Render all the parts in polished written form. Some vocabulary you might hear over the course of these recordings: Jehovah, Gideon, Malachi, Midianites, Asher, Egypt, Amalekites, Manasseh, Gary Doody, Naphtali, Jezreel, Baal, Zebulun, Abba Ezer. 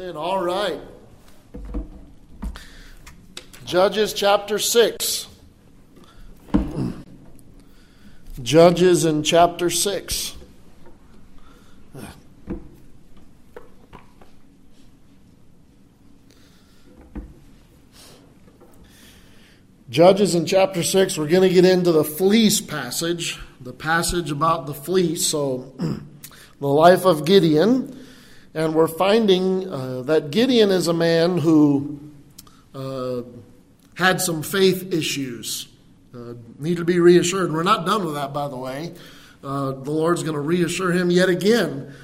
Amen. All right. Judges chapter 6. Judges in chapter 6. Judges in chapter 6, we're going to get into the fleece passage, the passage about the fleece, so the life of Gideon. And we're finding that Gideon is a man who had some faith issues. Need to be reassured. We're not done with that, by the way. The Lord's going to reassure him yet again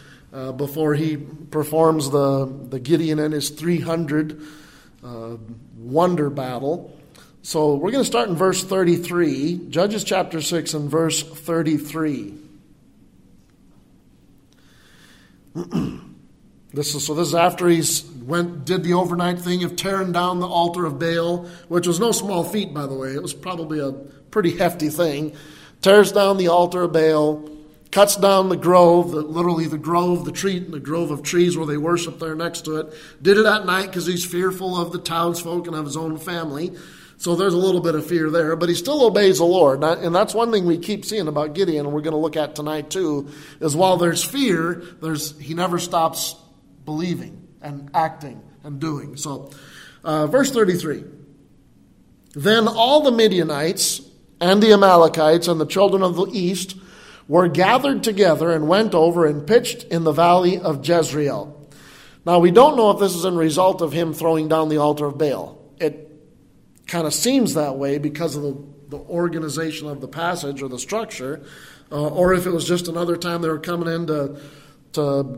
before he performs the Gideon and his 300 wonder battle. So we're going to start in verse 33, Judges chapter 6 and verse 33. This is after he did the overnight thing of tearing down the altar of Baal, which was no small feat, by the way. It was probably a pretty hefty thing. Tears down the altar of Baal, cuts down the grove, the grove of trees where they worship there next to it. Did it at night because he's fearful of the townsfolk and of his own family. So there's a little bit of fear there, but he still obeys the Lord. And that's one thing we keep seeing about Gideon, and we're going to look at tonight too, is while there's fear, he never stops believing and acting and doing. So verse 33, then all the Midianites and the Amalekites and the children of the east were gathered together and went over and pitched in the valley of Jezreel. Now we don't know if this is a result of him throwing down the altar of Baal. It kind of seems that way because of the organization of the passage or the structure, or if it was just another time they were coming in to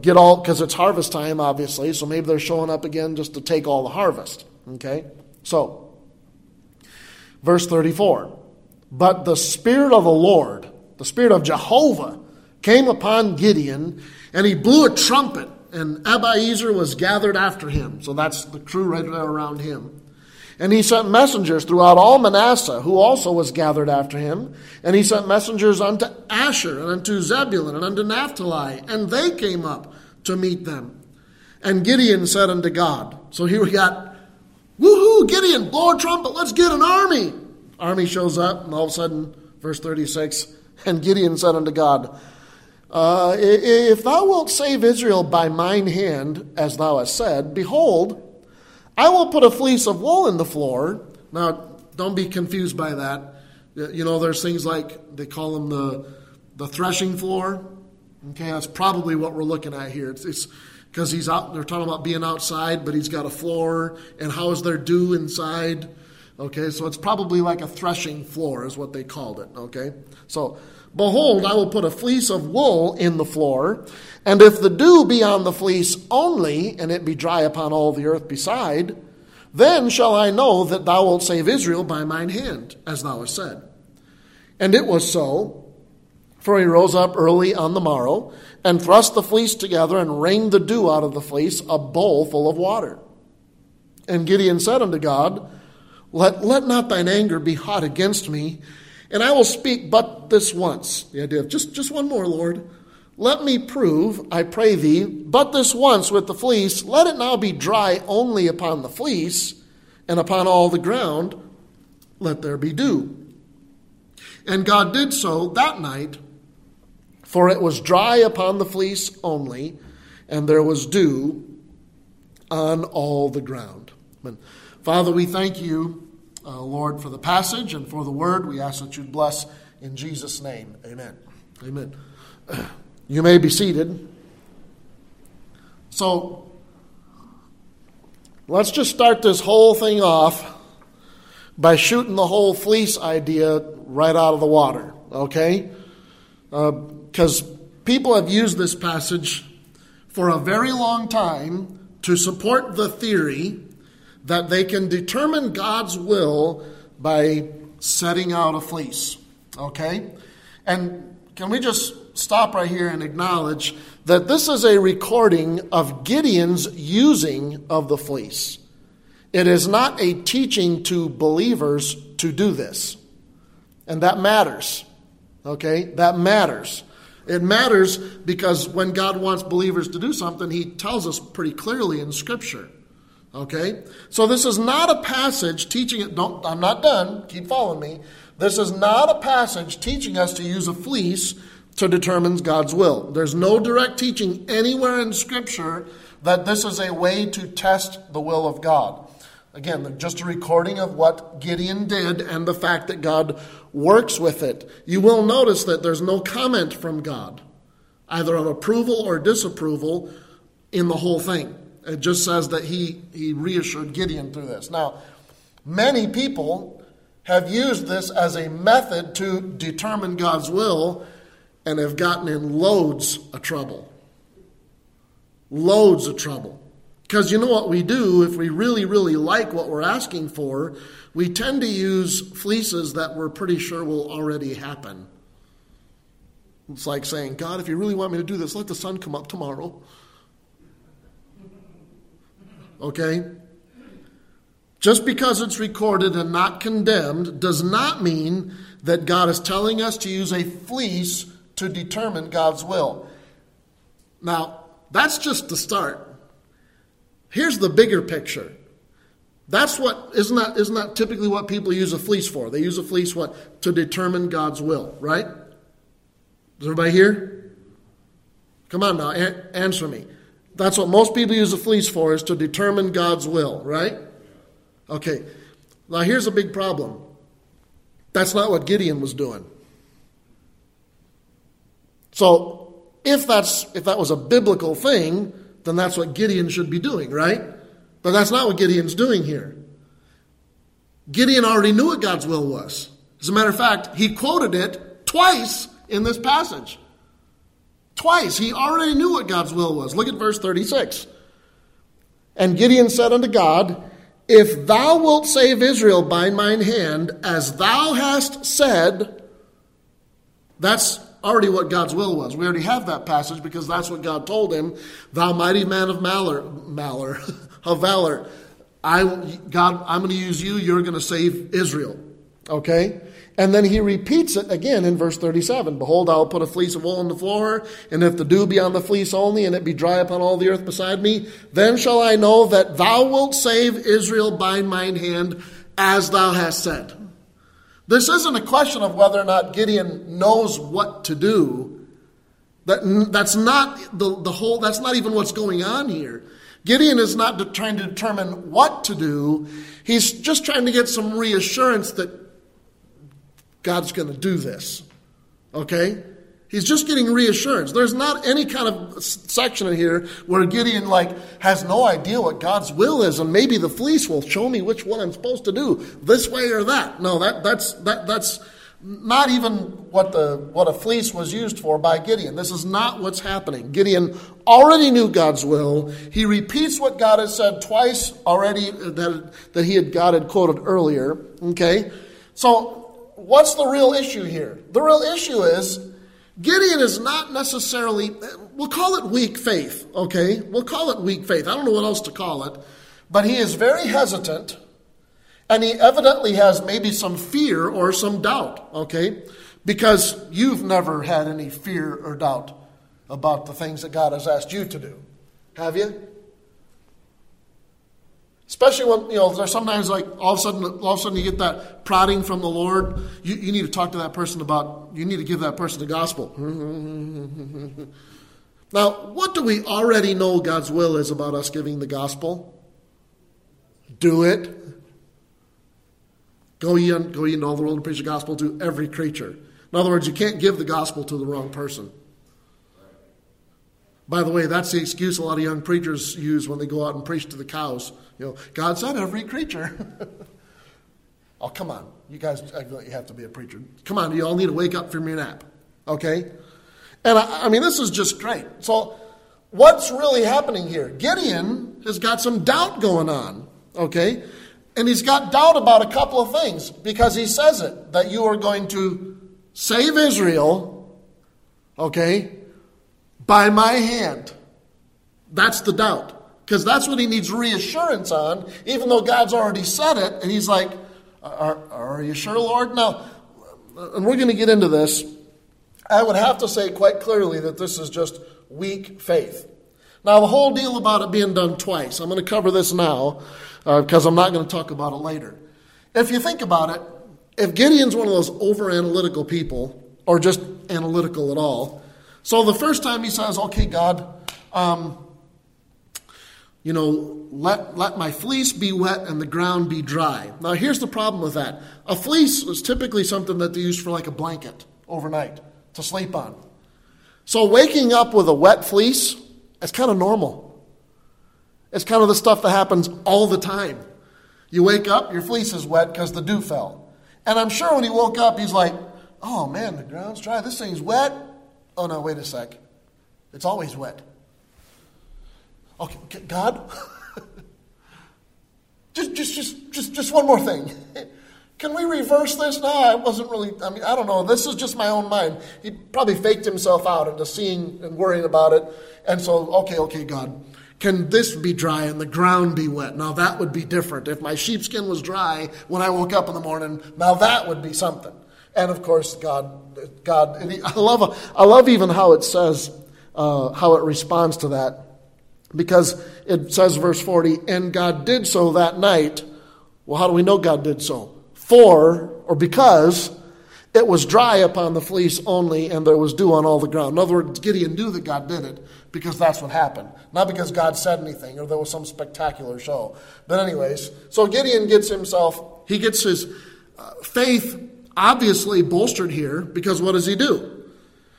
get all, because it's harvest time, obviously, so maybe they're showing up again just to take all the harvest. Okay? So, verse 34, but the Spirit of the Lord, the Spirit of Jehovah, came upon Gideon, and he blew a trumpet, and Abba Ezer was gathered after him. So that's the crew right around him. And he sent messengers throughout all Manasseh, who also was gathered after him. And he sent messengers unto Asher, and unto Zebulun, and unto Naphtali. And they came up to meet them. And Gideon said unto God. So here we got, woohoo, Gideon, blow a trumpet, let's get an army. Army shows up, and all of a sudden, verse 36, and Gideon said unto God, if thou wilt save Israel by mine hand, as thou hast said, behold, I will put a fleece of wool in the floor. Now, don't be confused by that. You know, there's things like, they call them the threshing floor. Okay, that's probably what we're looking at here. It's because he's out, they're talking about being outside, but he's got a floor, and how is their dew inside? Okay, so it's probably like a threshing floor is what they called it, okay? So, behold, I will put a fleece of wool in the floor, and if the dew be on the fleece only, and it be dry upon all the earth beside, then shall I know that thou wilt save Israel by mine hand, as thou hast said. And it was so, for he rose up early on the morrow, and thrust the fleece together, and wringed the dew out of the fleece, a bowl full of water. And Gideon said unto God, Let not thine anger be hot against me, and I will speak but this once. The idea of just one more, Lord. Let me prove, I pray thee, but this once with the fleece. Let it now be dry only upon the fleece, and upon all the ground let there be dew. And God did so that night, for it was dry upon the fleece only, and there was dew on all the ground. Amen. Father, we thank you, Lord, for the passage and for the word. We ask that you bless in Jesus' name. Amen. Amen. You may be seated. So, let's just start this whole thing off by shooting the whole fleece idea right out of the water, okay? Because people have used this passage for a very long time to support the theory that they can determine God's will by setting out a fleece, okay? And can we just stop right here and acknowledge that this is a recording of Gideon's using of the fleece. It is not a teaching to believers to do this. And that matters, okay? That matters. It matters because when God wants believers to do something, he tells us pretty clearly in Scripture. Okay? So this is not a passage teaching it. Don't, I'm not done. Keep following me. This is not a passage teaching us to use a fleece to determine God's will. There's no direct teaching anywhere in Scripture that this is a way to test the will of God. Again, just a recording of what Gideon did and the fact that God works with it. You will notice that there's no comment from God, either of approval or disapproval, in the whole thing. It just says that he reassured Gideon through this. Now, many people have used this as a method to determine God's will and have gotten in loads of trouble. Loads of trouble. Because you know what we do, if we really, really like what we're asking for, we tend to use fleeces that we're pretty sure will already happen. It's like saying, God, if you really want me to do this, let the sun come up tomorrow. Okay? Just because it's recorded and not condemned does not mean that God is telling us to use a fleece to determine God's will. Now, that's just the start. Here's the bigger picture. That's what isn't that typically what people use a fleece for? They use a fleece what? To determine God's will, right? Is everybody here? Come on now, answer me. That's what most people use a fleece for, is to determine God's will, right? Okay. Now here's a big problem. That's not what Gideon was doing. So if that was a biblical thing, then that's what Gideon should be doing, right? But that's not what Gideon's doing here. Gideon already knew what God's will was. As a matter of fact, he quoted it twice in this passage. Twice. He already knew what God's will was. Look at verse 36. And Gideon said unto God, if thou wilt save Israel by mine hand, as thou hast said, that's already what God's will was. We already have that passage because that's what God told him. Thou mighty man of valor. God, I'm going to use you. You're going to save Israel. Okay? And then he repeats it again in verse 37. Behold, I will put a fleece of wool on the floor, and if the dew be on the fleece only, and it be dry upon all the earth beside me, then shall I know that thou wilt save Israel by mine hand, as thou hast said. This isn't a question of whether or not Gideon knows what to do. That's not the whole. That's not even what's going on here. Gideon is not trying to determine what to do. He's just trying to get some reassurance that God's going to do this. Okay? He's just getting reassurance. There's not any kind of section in here where Gideon has no idea what God's will is, and maybe the fleece will show me which one I'm supposed to do, this way or that. No, that's not even what a fleece was used for by Gideon. This is not what's happening. Gideon already knew God's will. He repeats what God had said twice already that God had quoted earlier. Okay, so what's the real issue here? The real issue is, Gideon is not necessarily, we'll call it weak faith, okay? We'll call it weak faith. I don't know what else to call it. But he is very hesitant, and he evidently has maybe some fear or some doubt, okay? Because you've never had any fear or doubt about the things that God has asked you to do, have you? Especially when, there's sometimes all of a sudden you get that prodding from the Lord. You need to talk to that person you need to give that person the gospel. Now, what do we already know God's will is about us giving the gospel? Do it. Go ye into all the world and preach the gospel to every creature. In other words, you can't give the gospel to the wrong person. By the way, that's the excuse a lot of young preachers use when they go out and preach to the cows. God said every creature. Oh, come on. You guys, you have to be a preacher. Come on, you all need to wake up from your nap. Okay? And I mean, this is just great. So what's really happening here? Gideon has got some doubt going on. Okay? And he's got doubt about a couple of things, because he says it, that you are going to save Israel. Okay? By my hand. That's the doubt. Because that's what he needs reassurance on, even though God's already said it. And he's like, are you sure, Lord? Now, and we're going to get into this. I would have to say quite clearly that this is just weak faith. Now, the whole deal about it being done twice, I'm going to cover this now because I'm not going to talk about it later. If you think about it, if Gideon's one of those over-analytical people, or just analytical at all, so the first time he says, okay, God, let my fleece be wet and the ground be dry. Now, here's the problem with that. A fleece is typically something that they use for like a blanket overnight to sleep on. So waking up with a wet fleece is kind of normal. It's kind of the stuff that happens all the time. You wake up, your fleece is wet because the dew fell. And I'm sure when he woke up, he's like, oh man, the ground's dry. This thing's wet. Oh no, wait a sec. It's always wet. Okay, God, just one more thing. Can we reverse this? No, I wasn't really, I don't know. This is just my own mind. He probably faked himself out into seeing and worrying about it. And so, okay, God, can this be dry and the ground be wet? Now that would be different. If my sheepskin was dry when I woke up in the morning, now that would be something. And of course, God. And I love even how it says, how it responds to that. Because it says, verse 40, and God did so that night. Well, how do we know God did so? Because it was dry upon the fleece only, and there was dew on all the ground. In other words, Gideon knew that God did it because that's what happened. Not because God said anything or there was some spectacular show. But anyways, so Gideon gets his faith obviously bolstered here, because what does he do?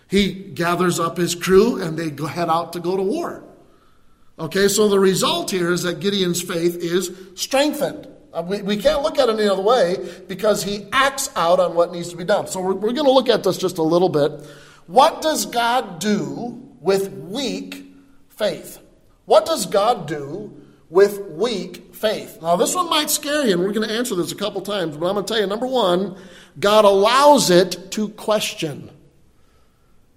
He gathers up his crew and they head out to go to war. Okay, so the result here is that Gideon's faith is strengthened. We can't look at it any other way because he acts out on what needs to be done. So we're going to look at this just a little bit. What does God do with weak faith? What does God do with weak faith? Now, this one might scare you, and we're going to answer this a couple times, but I'm going to tell you, number one, God allows it to question.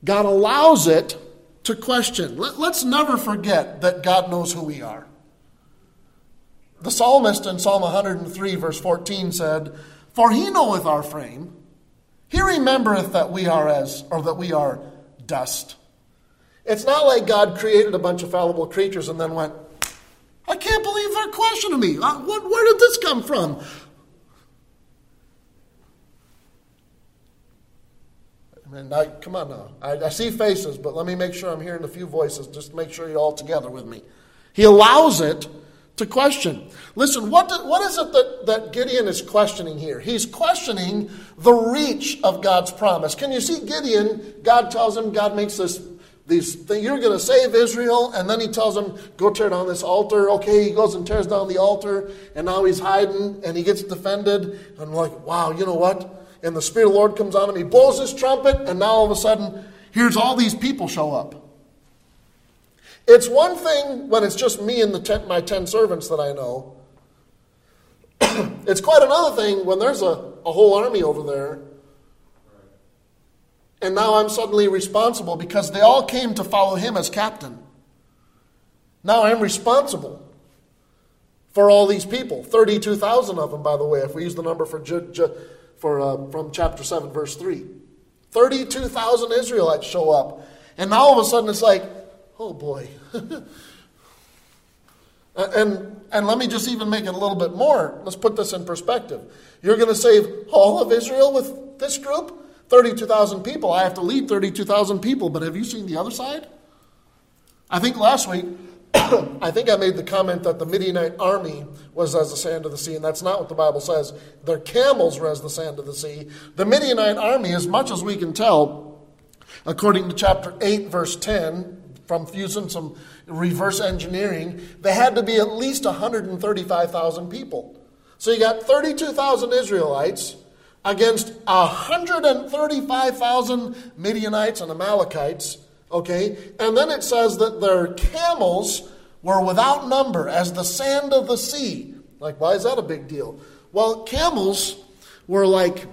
God allows it to question. Let's never forget that God knows who we are. The psalmist in Psalm 103, verse 14 said, "For he knoweth our frame; he remembereth that we are dust." It's not like God created a bunch of fallible creatures and then went, "I can't believe they're questioning me. Where did this come from?" And come on now. I see faces, but let me make sure I'm hearing a few voices. Just make sure you're all together with me. He allows it to question. Listen, what is it that Gideon is questioning here? He's questioning the reach of God's promise. Can you see Gideon? God tells him, God makes these things, you're going to save Israel. And then he tells him, go tear down this altar. Okay, he goes and tears down the altar. And now he's hiding and he gets defended. I'm like, wow, you know what? And the Spirit of the Lord comes on him. He blows his trumpet, and now all of a sudden, here's all these people show up. It's one thing when it's just me and my 10 servants that I know. It's quite another thing when there's a whole army over there. And now I'm suddenly responsible because they all came to follow him as captain. Now I'm responsible for all these people. 32,000 of them, by the way, if we use the number for from chapter 7, verse 3. 32,000 Israelites show up. And now all of a sudden it's like, oh boy. and let me just even make it a little bit more. Let's put this in perspective. You're going to save all of Israel with this group? 32,000 people. I have to lead 32,000 people. But have you seen the other side? I think last week, I made the comment that the Midianite army was as the sand of the sea, and that's not what the Bible says. Their camels were as the sand of the sea. The Midianite army, as much as we can tell, according to chapter 8, verse 10, from using some reverse engineering, they had to be at least 135,000 people. So you got 32,000 Israelites against 135,000 Midianites and Amalekites. Okay, and then it says that their camels were without number as the sand of the sea. Like, why is that a big deal? Well, camels were like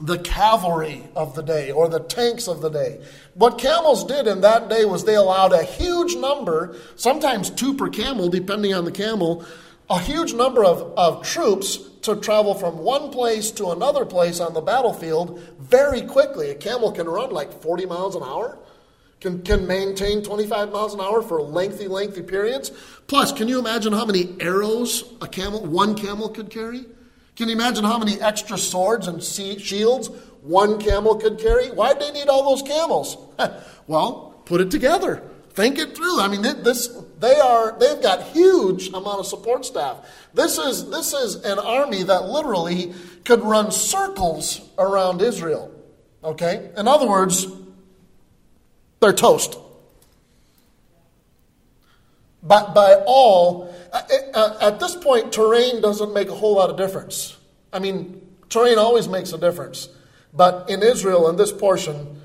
the cavalry of the day or the tanks of the day. What camels did in that day was they allowed a huge number, sometimes two per camel, depending on the camel, a huge number of troops to travel from one place to another place on the battlefield very quickly. A camel can run like 40 miles an hour, can maintain 25 miles an hour for lengthy periods. Plus, can you imagine how many arrows one camel could carry? Can you imagine how many extra swords and shields one camel could carry? Why'd they need all those camels? Well, put it together. Think it through. I mean, they've got huge amount of support staff. This is an army that literally could run circles around Israel. Okay? In other words, they're toast. But by all, at this point, terrain doesn't make a whole lot of difference. I mean, terrain always makes a difference. But in Israel, in this portion,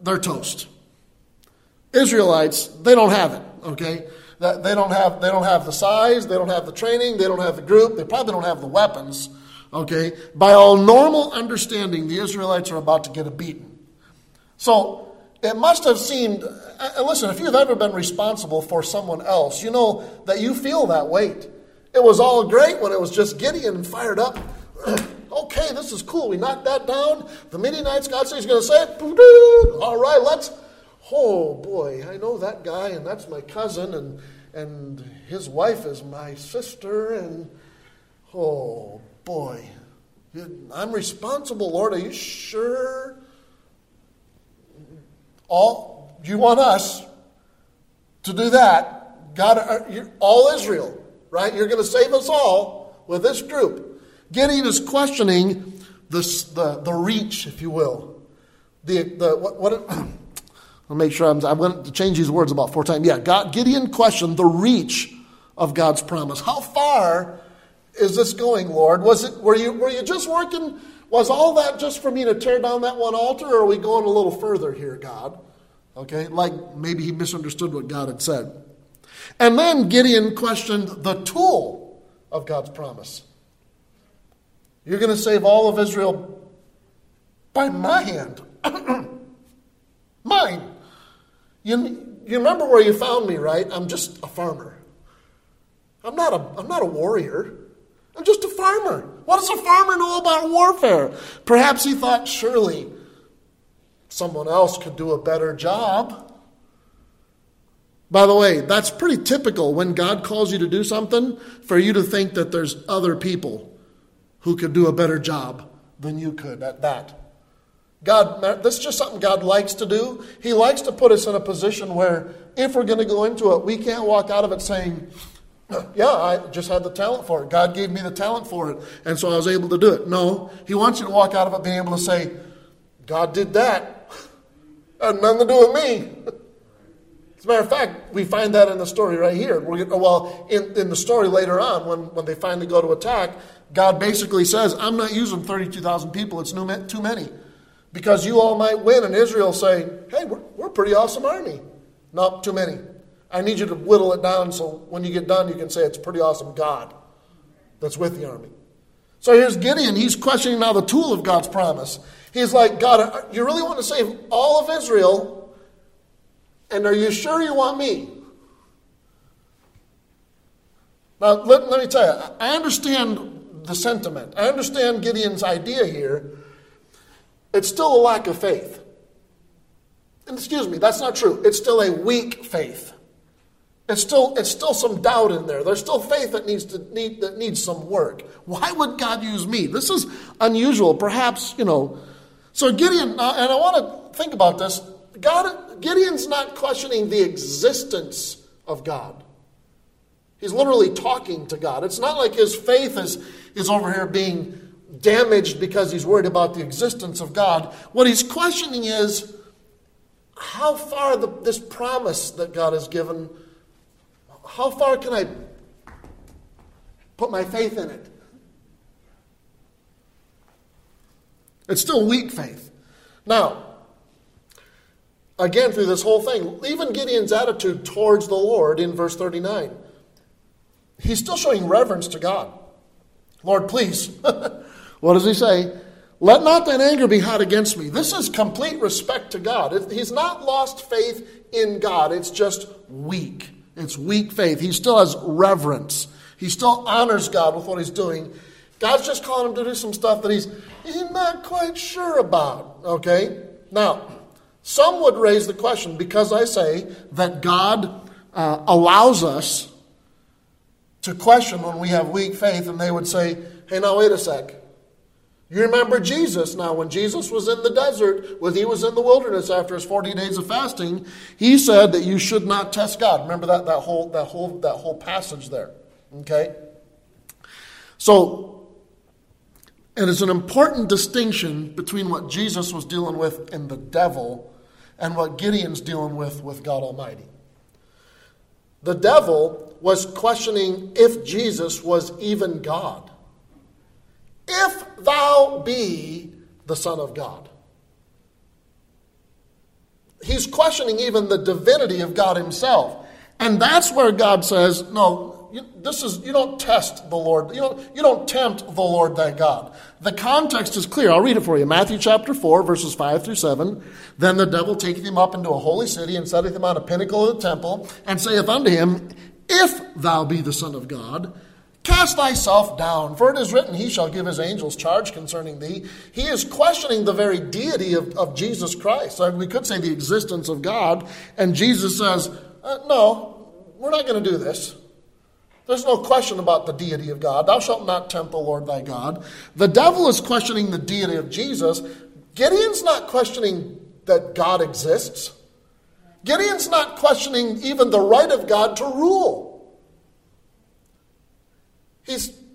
they're toast. Israelites, they don't have it, okay? They don't have the size, they don't have the training, they don't have the group, they probably don't have the weapons, okay? By all normal understanding, the Israelites are about to get a beating. So it must have seemed, listen, if you've ever been responsible for someone else, you know that you feel that weight. It was all great when it was just Gideon fired up. Okay, this is cool. We knocked that down. The Midianites, God says he's going to say, all right, let's. Oh boy, I know that guy, and that's my cousin, and his wife is my sister, and oh boy, I'm responsible, Lord. Are you sure? All you want us to do that, God, all Israel, right? You're going to save us all with this group. Gideon is questioning the reach, if you will. I'll make sure I'm going to change these words about 4 times. Yeah, Gideon questioned the reach of God's promise. How far is this going, Lord? Were you just working? Was all that just for me to tear down that one altar, or are we going a little further here, God? Okay, like maybe he misunderstood what God had said. And then Gideon questioned the tool of God's promise. You're going to save all of Israel by my hand. Mine. You remember where you found me, right? I'm just a farmer. I'm not a warrior. I'm just a farmer. What does a farmer know about warfare? Perhaps he thought, surely someone else could do a better job. By the way, that's pretty typical when God calls you to do something, for you to think that there's other people who could do a better job than you could at that. God, this is just something God likes to do. He likes to put us in a position where if we're going to go into it, we can't walk out of it saying, yeah, I just had the talent for it. God gave me the talent for it, and so I was able to do it. No, he wants you to walk out of it being able to say, God did that. It had nothing to do with me. As a matter of fact, we find that in the story right here. In the story later on, when they finally go to attack, God basically says, I'm not using 32,000 people. It's too many. Because you all might win, and Israel say, hey, we're a pretty awesome army. Not too many. I need you to whittle it down so when you get done, you can say it's a pretty awesome God that's with the army. So here's Gideon. He's questioning now the tool of God's promise. He's like, God, you really want to save all of Israel? And are you sure you want me? Now, let me tell you, I understand the sentiment. I understand Gideon's idea here. It's still a lack of faith. And excuse me, that's not true. It's still a weak faith. It's still some doubt in there. There's still faith that needs some work. Why would God use me? This is unusual. Perhaps, So Gideon, and I want to think about this. Gideon's not questioning the existence of God. He's literally talking to God. It's not like his faith is over here being damaged because he's worried about the existence of God. What he's questioning is how far this promise that God has given, how far can I put my faith in it? It's still weak faith. Now, again, through this whole thing, even Gideon's attitude towards the Lord in verse 39, he's still showing reverence to God. Lord, please. What does he say? Let not thine anger be hot against me. This is complete respect to God. He's not lost faith in God. It's just weak. It's weak faith. He still has reverence. He still honors God with what he's doing. God's just calling him to do some stuff that he's not quite sure about, okay? Now, some would raise the question, because I say that God allows us to question when we have weak faith, and they would say, hey, now wait a sec. You remember Jesus. Now, when Jesus was in the desert, when he was in the wilderness after his 40 days of fasting, he said that you should not test God. Remember that whole passage there, okay? So, and it's an important distinction between what Jesus was dealing with in the devil and what Gideon's dealing with God Almighty. The devil was questioning if Jesus was even God. If thou be the Son of God. He's questioning even the divinity of God himself. And that's where God says, no, you don't test the Lord. You don't tempt the Lord thy God. The context is clear. I'll read it for you. Matthew chapter 4, verses 5 through 7. Then the devil taketh him up into a holy city, and setteth him on a pinnacle of the temple, and saith unto him, If thou be the Son of God, cast thyself down. For it is written, He shall give his angels charge concerning thee. He is questioning the very deity of Jesus Christ. We could say the existence of God. And Jesus says, no, we're not going to do this. There's no question about the deity of God. Thou shalt not tempt the Lord thy God. The devil is questioning the deity of Jesus. Gideon's not questioning that God exists. Gideon's not questioning even the right of God to rule.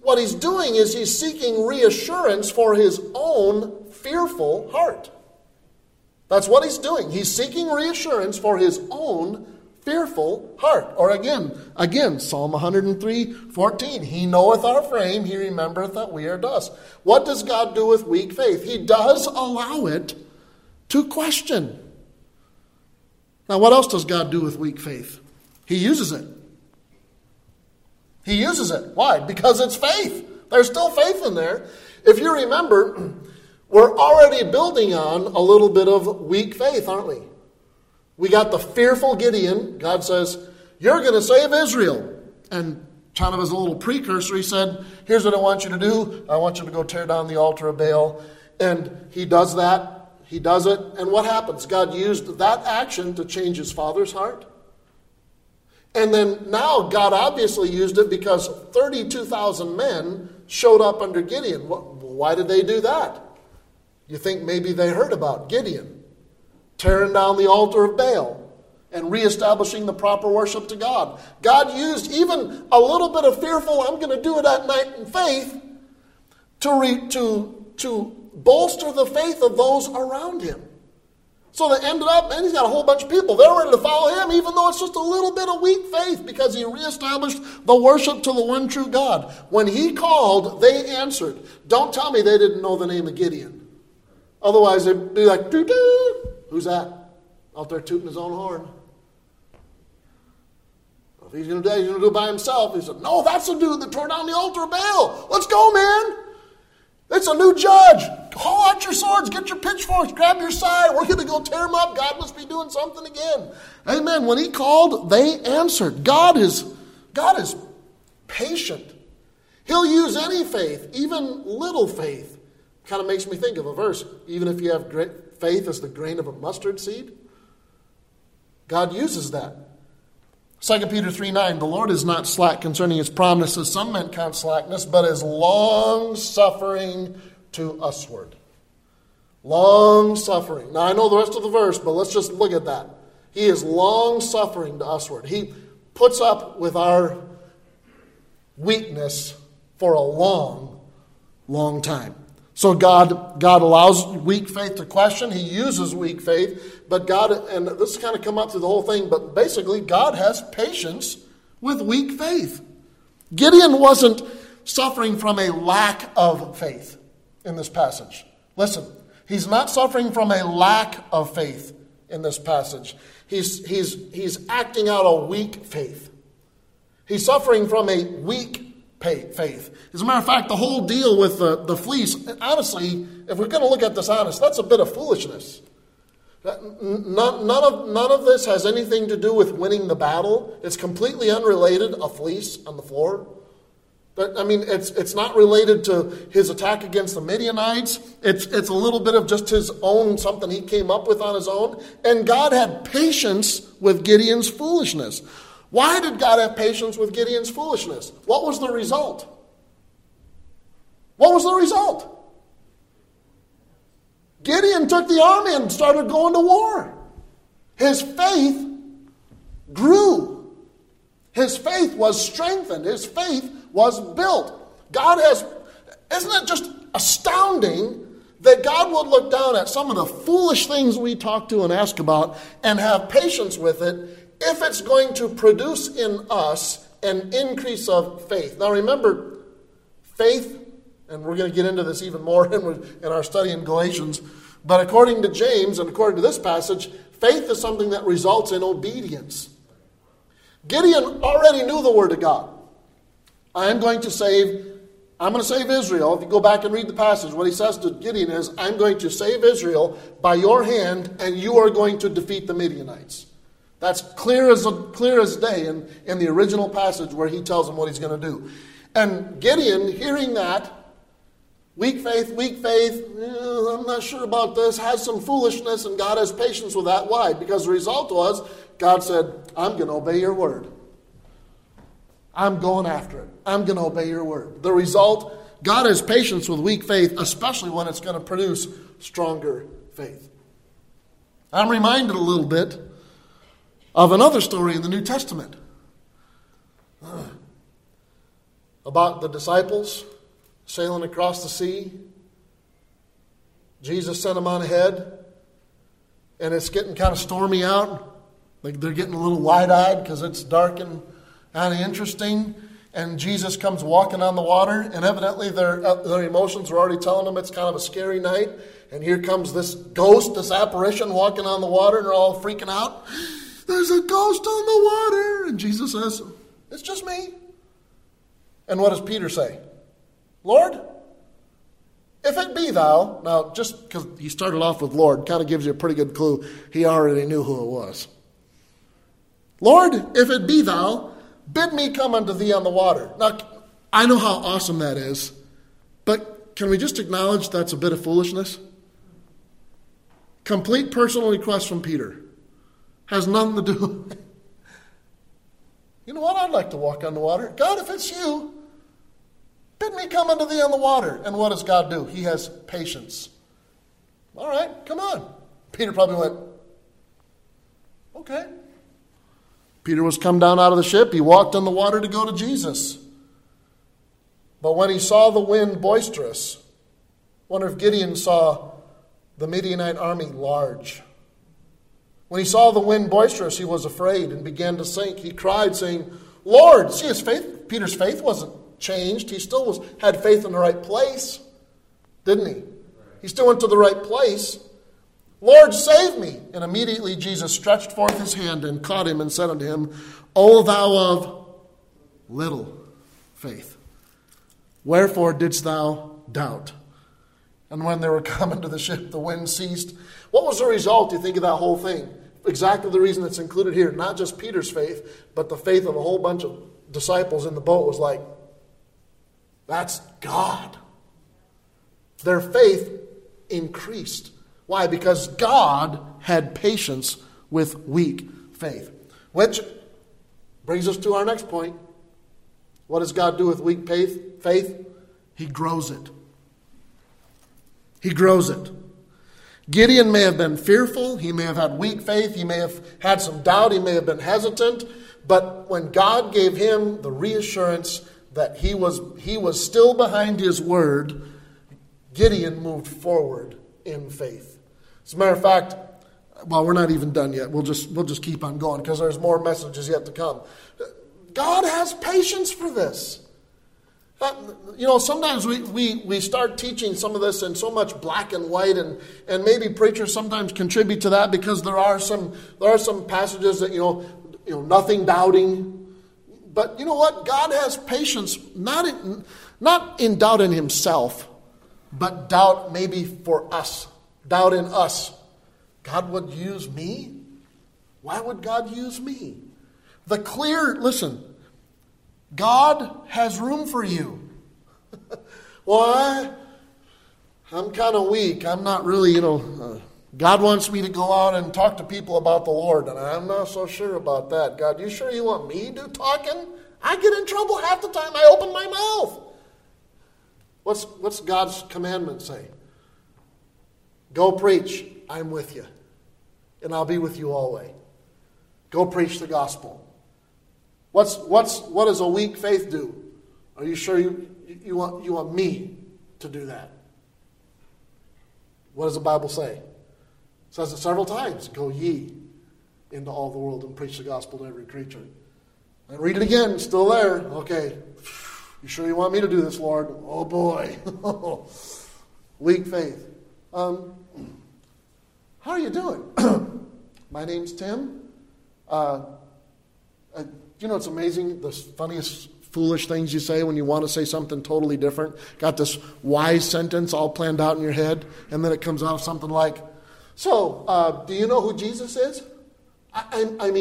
What he's doing is he's seeking reassurance for his own fearful heart. That's what he's doing. He's seeking reassurance for his own fearful heart. Or again, Psalm 103:14. He knoweth our frame, he remembereth that we are dust. What does God do with weak faith? He does allow it to question. Now, what else does God do with weak faith? He uses it. He uses it. Why? Because it's faith. There's still faith in there. If you remember, we're already building on a little bit of weak faith, aren't we? We got the fearful Gideon. God says, you're going to save Israel. And kind of as a little precursor, he said, here's what I want you to do. I want you to go tear down the altar of Baal. And he does that. He does it. And what happens? God used that action to change his father's heart. And then now God obviously used it because 32,000 men showed up under Gideon. Why did they do that? You think maybe they heard about Gideon tearing down the altar of Baal and reestablishing the proper worship to God. God used even a little bit of fearful, I'm going to do it at night in faith, to bolster the faith of those around him. So they ended up, and he's got a whole bunch of people. They're ready to follow him, even though it's just a little bit of weak faith, because he reestablished the worship to the one true God. When he called, they answered. Don't tell me they didn't know the name of Gideon. Otherwise, they'd be like, doo-doo. Who's that? Out there tooting his own horn. Well, if he's going to do it, he's going to do it by himself. He said, no, that's the dude that tore down the altar of Baal. Let's go, man. It's a new judge. Haul out your swords. Get your pitchforks. Grab your side. We're going to go tear him up. God must be doing something again. Amen. When he called, they answered. God is patient. He'll use any faith, even little faith. Kind of makes me think of a verse. Even if you have great faith as the grain of a mustard seed. God uses that. 2 Peter 3:9, the Lord is not slack concerning his promises, some men count slackness, but is long-suffering to usward. Long-suffering. Now, I know the rest of the verse, but let's just look at that. He is long-suffering to usward. He puts up with our weakness for a long, long time. So God allows weak faith to question. He uses weak faith. But God, and this has kind of come up through the whole thing, but basically God has patience with weak faith. Gideon wasn't suffering from a lack of faith in this passage. Listen, he's not suffering from a lack of faith in this passage. He's acting out a weak faith. He's suffering from a weak faith. As a matter of fact, the whole deal with the fleece, honestly, if we're going to look at this honest, that's a bit of foolishness. None of this has anything to do with winning the battle. It's completely unrelated, a fleece on the floor. But I mean, it's not related to his attack against the Midianites. It's a little bit of just his own, something he came up with on his own. And God had patience with Gideon's foolishness. Why did God have patience with Gideon's foolishness? What was the result? What was the result? Gideon took the army and started going to war. His faith grew. His faith was strengthened. His faith was built. God has, isn't it just astounding that God would look down at some of the foolish things we talk to and ask about and have patience with it if it's going to produce in us an increase of faith. Now remember, faith, and we're going to get into this even more in our study in Galatians, but according to James and according to this passage, faith is something that results in obedience. Gideon already knew the word of God. I'm going to save Israel. If you go back and read the passage, what he says to Gideon is, I'm going to save Israel by your hand, and you are going to defeat the Midianites. That's clear as day in the original passage where he tells him what he's going to do. And Gideon, hearing that, weak faith, I'm not sure about this, has some foolishness, and God has patience with that. Why? Because the result was, God said, I'm going to obey your word. I'm going after it. I'm going to obey your word. The result, God has patience with weak faith, especially when it's going to produce stronger faith. I'm reminded a little bit of another story in the New Testament about the disciples sailing across the sea. Jesus sent them on ahead, and it's getting kind of stormy out. Like they're getting a little wide-eyed because it's dark and kind of interesting, and Jesus comes walking on the water, and evidently their emotions are already telling them it's kind of a scary night, and here comes this ghost, this apparition walking on the water, and they're all freaking out. There's a ghost on the water! And Jesus says, it's just me. And what does Peter say? Lord, if it be thou. Now, just because he started off with Lord, kind of gives you a pretty good clue. He already knew who it was. Lord, if it be thou, bid me come unto thee on the water. Now, I know how awesome that is, but can we just acknowledge that's a bit of foolishness? Complete personal request from Peter. Has nothing to do. You know what? I'd like to walk on the water. God, if it's you, bid me come unto thee on the water. And what does God do? He has patience. All right, come on. Peter probably went, okay. Peter was come down out of the ship. He walked on the water to go to Jesus. But when he saw the wind boisterous, I wonder if Gideon saw the Midianite army large. When he saw the wind boisterous, he was afraid and began to sink. He cried, saying, Lord, see his faith. Peter's faith wasn't changed. He still had faith in the right place, didn't he? He still went to the right place. Lord, save me. And immediately Jesus stretched forth his hand and caught him and said unto him, O thou of little faith, wherefore didst thou doubt? And when they were coming to the ship, the wind ceased. What was the result, you think, of that whole thing? Exactly the reason it's included here. Not just Peter's faith, but the faith of a whole bunch of disciples in the boat was like, that's God. Their faith increased. Why? Because God had patience with weak faith. Which brings us to our next point. What does God do with weak faith? He grows it. He grows it. Gideon may have been fearful. He may have had weak faith. He may have had some doubt. He may have been hesitant. But when God gave him the reassurance that he was still behind his word, Gideon moved forward in faith. As a matter of fact, well, we're not even done yet. We'll just keep on going because there's more messages yet to come. God has patience for this. You know, sometimes we start teaching some of this in so much black and white, and maybe preachers sometimes contribute to that because there are some passages that you know nothing doubting. But you know what? God has patience not in doubt in himself, but doubt maybe for us, doubt in us. God would use me? Why would God use me? The clear, listen, God has room for you. Well, I'm kind of weak. I'm not really, God wants me to go out and talk to people about the Lord, and I'm not so sure about that. God, you sure you want me to do talking? I get in trouble half the time I open my mouth. What's God's commandment say? Go preach, I'm with you, and I'll be with you always. Go preach the gospel. What does a weak faith do? Are you sure you want me to do that? What does the Bible say? It says it several times. Go ye into all the world and preach the gospel to every creature. And read it again. It's still there. Okay. You sure you want me to do this, Lord? Oh, boy. Weak faith. How are you doing? My name's Tim. It's amazing, the funniest, foolish things you say when you want to say something totally different. Got this wise sentence all planned out in your head, and then it comes out something like, so, do you know who Jesus is? Are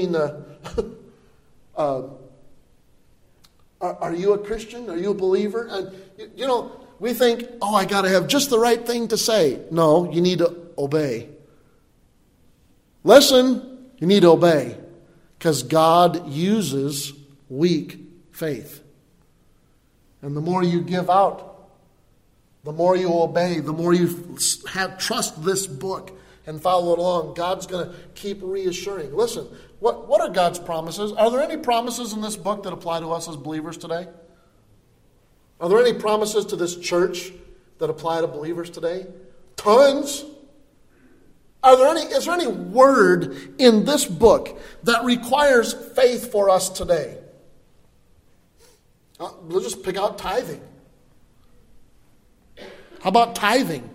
you a Christian? Are you a believer? And we think, I got to have just the right thing to say. No, you need to obey. Listen, you need to obey. Because God uses weak faith. And the more you give out, the more you obey, the more you trust this book and follow it along, God's going to keep reassuring. Listen, what are God's promises? Are there any promises in this book that apply to us as believers today? Are there any promises to this church that apply to believers today? Tons. Is there any word in this book that requires faith for us today? We'll just pick out tithing. How about tithing?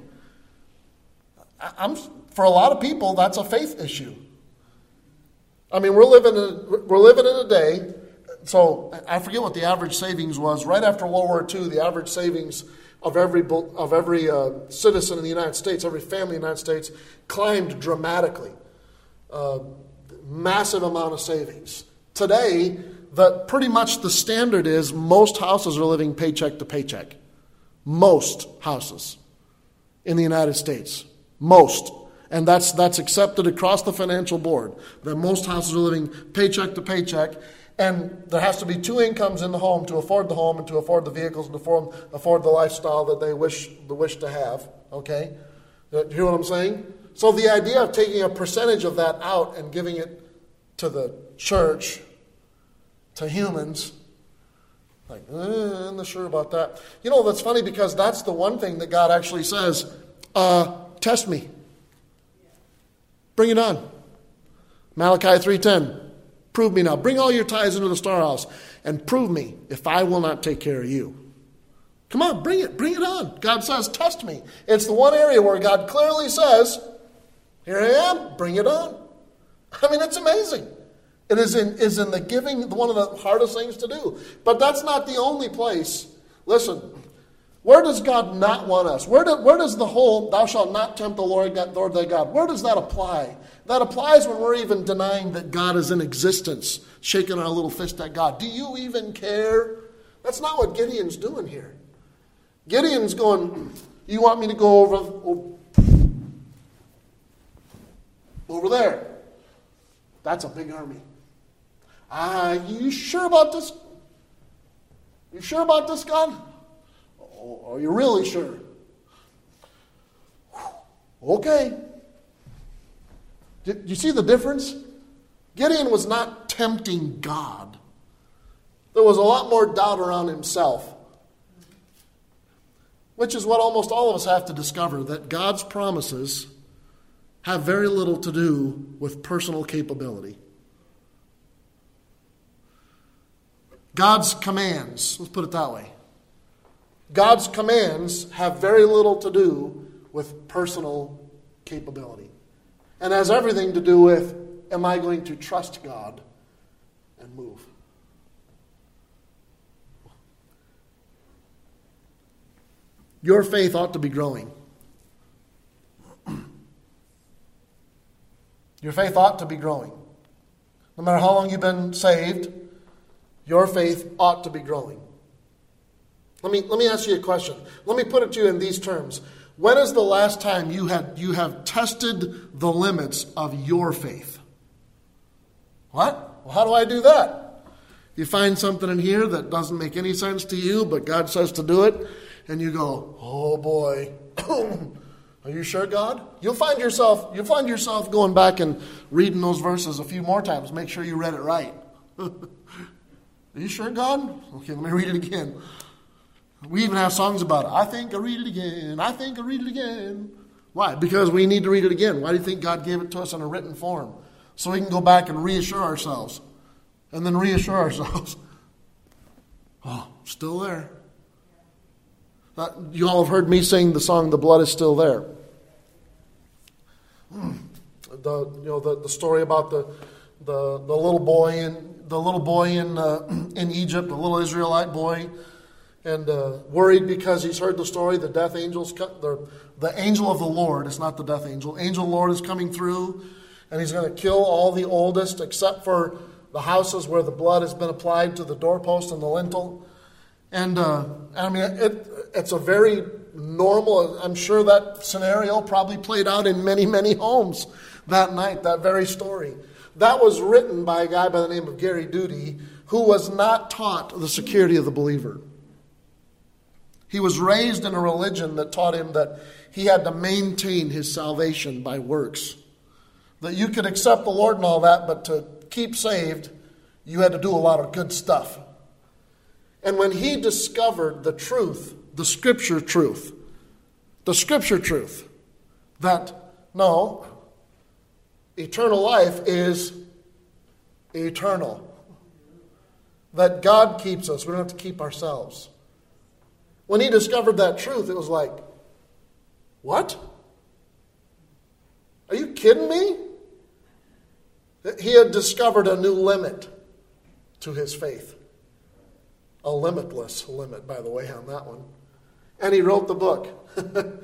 For a lot of people, that's a faith issue. I mean, we're living in a day. So I forget what the average savings was. Right after World War II, the average savings of every citizen in the United States, every family in the United States, climbed dramatically. Massive amount of savings. Today, pretty much the standard is most houses are living paycheck to paycheck. Most houses in the United States. Most. And that's accepted across the financial board, that most houses are living paycheck to paycheck. And there has to be two incomes in the home to afford the home and to afford the vehicles and to afford the lifestyle that they wish to have. Okay? You hear what I'm saying? So the idea of taking a percentage of that out and giving it to the church, to humans, I'm not sure about that. That's funny because that's the one thing that God actually says, test me. Bring it on. Malachi 3:10. Prove me now. Bring all your tithes into the storehouse and prove me if I will not take care of you. Come on, bring it. Bring it on. God says, test me. It's the one area where God clearly says, here I am, bring it on. I mean, it's amazing. It is in the giving, one of the hardest things to do. But that's not the only place. Listen, where does God not want us? Where does the whole, thou shalt not tempt the Lord thy God, where does that apply? That applies when we're even denying that God is in existence, shaking our little fist at God. Do you even care? That's not what Gideon's doing here. Gideon's going, you want me to go over there? That's a big army. You sure about this? You sure about this, God? Oh, are you really sure? Okay. You see the difference? Gideon was not tempting God. There was a lot more doubt around himself. Which is what almost all of us have to discover, that God's promises have very little to do with personal capability. God's commands, let's put it that way. God's commands have very little to do with personal capability. And has everything to do with, am I going to trust God and move? Your faith ought to be growing. Your faith ought to be growing. No matter how long you've been saved, Your faith ought to be growing. Let me ask you a question. Let me put it to you in these terms. When is the last time you have tested the limits of your faith? What? Well, how do I do that? You find something in here that doesn't make any sense to you, but God says to do it, and you go, oh boy, are you sure, God? You'll find yourself going back and reading those verses a few more times. Make sure you read it right. Are you sure, God? Okay, let me read it again. We even have songs about it. I think I read it again. I think I read it again. Why? Because we need to read it again. Why do you think God gave it to us in a written form? So we can go back and reassure ourselves. And then reassure ourselves. Oh, still there. You all have heard me sing the song, The Blood Is Still There. The story about the little boy in Egypt, the little Israelite boy, and worried because he's heard the story. The death angels, the angel of the Lord, it's not the death angel. Angel of the Lord is coming through, and he's going to kill all the oldest except for the houses where the blood has been applied to the doorpost and the lintel. And it's a very normal. I'm sure that scenario probably played out in many, many homes that night. That very story that was written by a guy by the name of Gary Doody, who was not taught the security of the believer. He was raised in a religion that taught him that he had to maintain his salvation by works. That you could accept the Lord and all that, but to keep saved, you had to do a lot of good stuff. And when he discovered the truth, the scripture truth, that no, eternal life is eternal. That God keeps us. We don't have to keep ourselves. When he discovered that truth, it was like, what? Are you kidding me? He had discovered a new limit to his faith. A limitless limit, by the way, on that one. And he wrote the book. The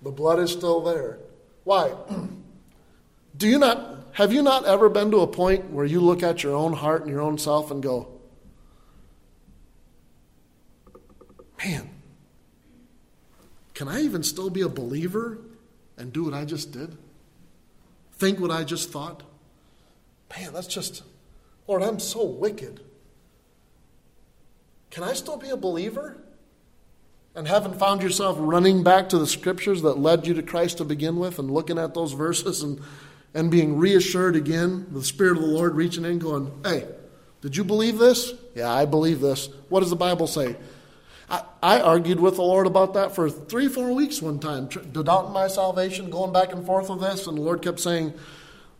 Blood Is Still There. Why? Have you not ever been to a point where you look at your own heart and your own self and go, man, can I even still be a believer and do what I just did? Think what I just thought? Man, that's just, Lord, I'm so wicked. Can I still be a believer? And haven't found yourself running back to the scriptures that led you to Christ to begin with and looking at those verses and being reassured again, the Spirit of the Lord reaching in going, hey, did you believe this? Yeah, I believe this. What does the Bible say? I argued with the Lord about that for 3-4 weeks one time, doubting my salvation, going back and forth with this, and the Lord kept saying,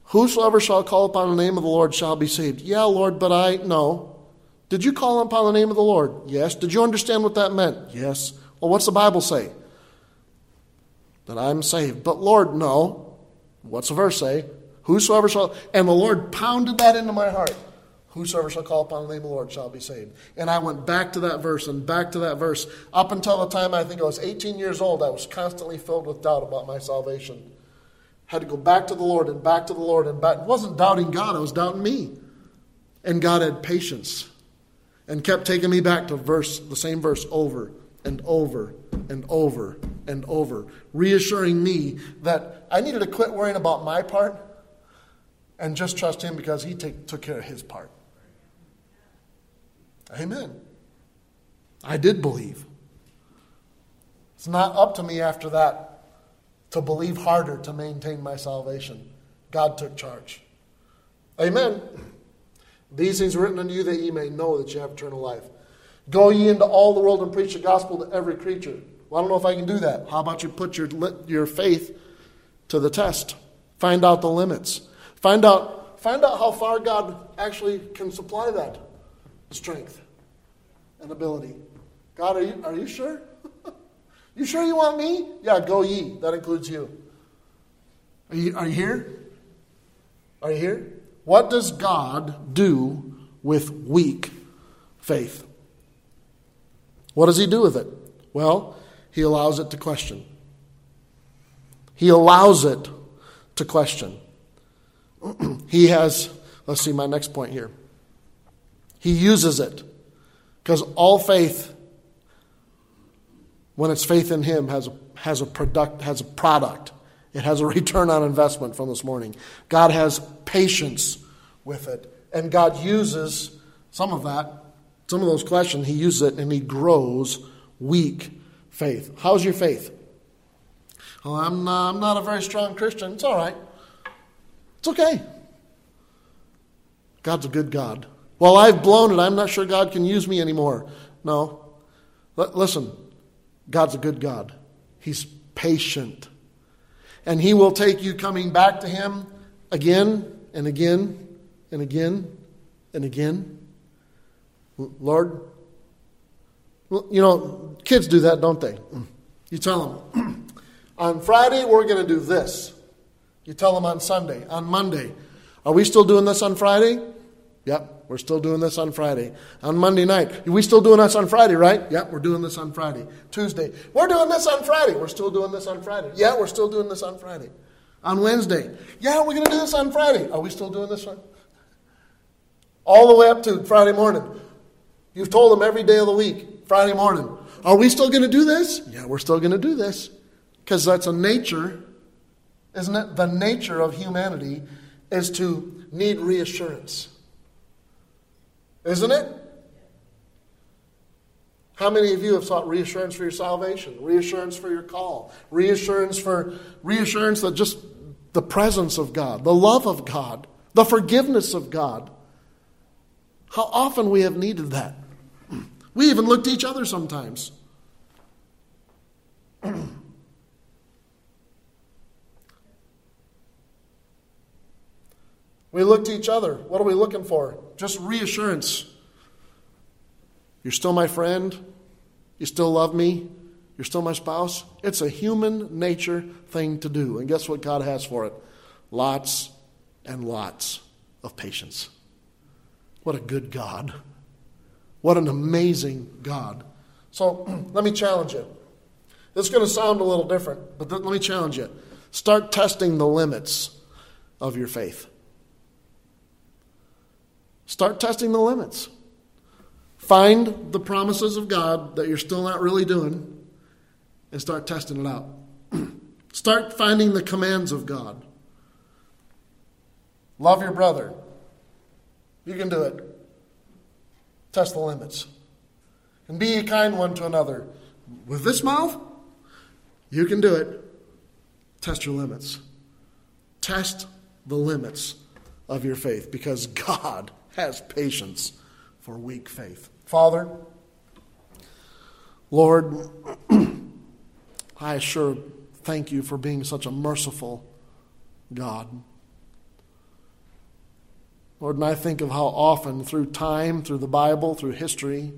whosoever shall call upon the name of the Lord shall be saved. Yeah, Lord, but no. Did you call upon the name of the Lord? Yes. Did you understand what that meant? Yes. Well, what's the Bible say? That I'm saved. But Lord, no. What's the verse say? Whosoever shall, and the Lord pounded that into my heart. Whosoever shall call upon the name of the Lord shall be saved. And I went back to that verse and back to that verse. Up until the time I think I was 18 years old, I was constantly filled with doubt about my salvation. Had to go back to the Lord and back to the Lord and back. I wasn't doubting God, I was doubting me. And God had patience and kept taking me back to the same verse over and over and over and over, reassuring me that I needed to quit worrying about my part and just trust him because he took care of his part. Amen. I did believe. It's not up to me after that to believe harder to maintain my salvation. God took charge. Amen. These things are written unto you that ye may know that you have eternal life. Go ye into all the world and preach the gospel to every creature. Well, I don't know if I can do that. How about you put your faith to the test? Find out the limits. Find out how far God actually can supply that strength and ability. God, are you sure? You sure you want me? Yeah, go ye. That includes you. Are you here? Are you here? What does God do with weak faith? What does he do with it? Well, he allows it to question. He allows it to question. He has, let's see my next point here. He uses it. Because all faith, when it's faith in Him, has a product. It has a return on investment from this morning. God has patience with it. And God uses some of that, some of those questions, He uses it and He grows weak faith. How's your faith? Oh, I'm not a very strong Christian. It's all right. It's okay. God's a good God. Well, I've blown it. I'm not sure God can use me anymore. No. Listen, God's a good God. He's patient. And He will take you coming back to Him again and again and again and again. Lord, you know, kids do that, don't they? You tell them, on Friday we're going to do this. You tell them on Sunday, on Monday. Are we still doing this on Friday? Yep, we're still doing this on Friday. On Monday night, are we still doing this on Friday, right? Yep, we're doing this on Friday. Tuesday, we're doing this on Friday. We're still doing this on Friday. Yeah, we're still doing this on Friday. On Wednesday, yeah, we're going to do this on Friday. Are we still doing this one? All the way up to Friday morning. You've told them every day of the week, Friday morning. Are we still going to do this? Yeah, we're still going to do this. Because that's a nature, isn't it? The nature of humanity is to need reassurance. Isn't it? How many of you have sought reassurance for your salvation? Reassurance for your call? Reassurance that just the presence of God, the love of God, the forgiveness of God. How often we have needed that. We even look to each other sometimes. We look to each other. What are we looking for? Just reassurance. You're still my friend. You still love me. You're still my spouse. It's a human nature thing to do. And guess what God has for it? Lots and lots of patience. What a good God. What an amazing God. So let me challenge you. This is going to sound a little different, but let me challenge you. Start testing the limits of your faith. Start testing the limits. Find the promises of God that you're still not really doing and start testing it out. Start finding the commands of God. Love your brother. You can do it. Test the limits. And be ye kind one to another. With this mouth, you can do it. Test your limits. Test the limits of your faith because God has patience for weak faith. Father, Lord, I sure thank you for being such a merciful God. Lord, and I think of how often through time, through the Bible, through history,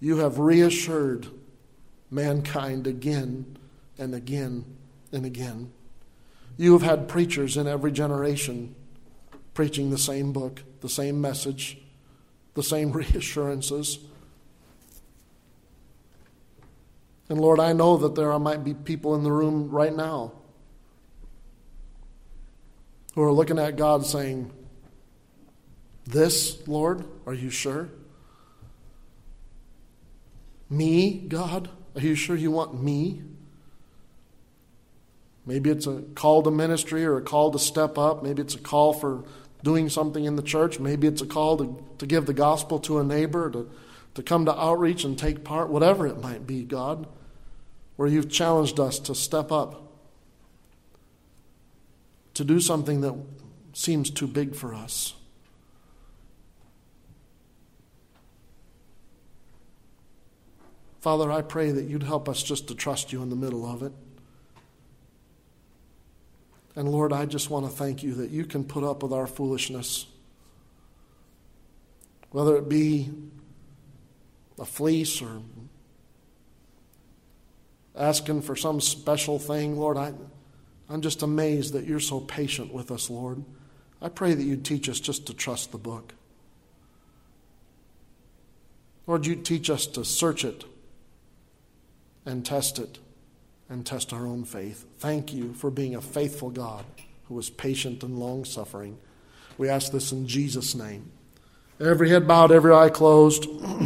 you have reassured mankind again and again and again. You have had preachers in every generation preaching the same book, the same message, the same reassurances. And Lord, I know that there might be people in the room right now who are looking at God saying, this, Lord, are you sure? Me, God, are you sure you want me? Maybe it's a call to ministry or a call to step up. Maybe it's a call for doing something in the church. Maybe it's a call to give the gospel to a neighbor, to come to outreach and take part, whatever it might be, God, where you've challenged us to step up, to do something that seems too big for us. Father, I pray that you'd help us just to trust you in the middle of it. And Lord, I just want to thank you that you can put up with our foolishness. Whether it be a fleece or asking for some special thing, Lord, I'm just amazed that you're so patient with us, Lord. I pray that you'd teach us just to trust the book. Lord, you'd teach us to search it. And test it, and test our own faith. Thank you for being a faithful God who is patient and long-suffering. We ask this in Jesus' name. Every head bowed, every eye closed.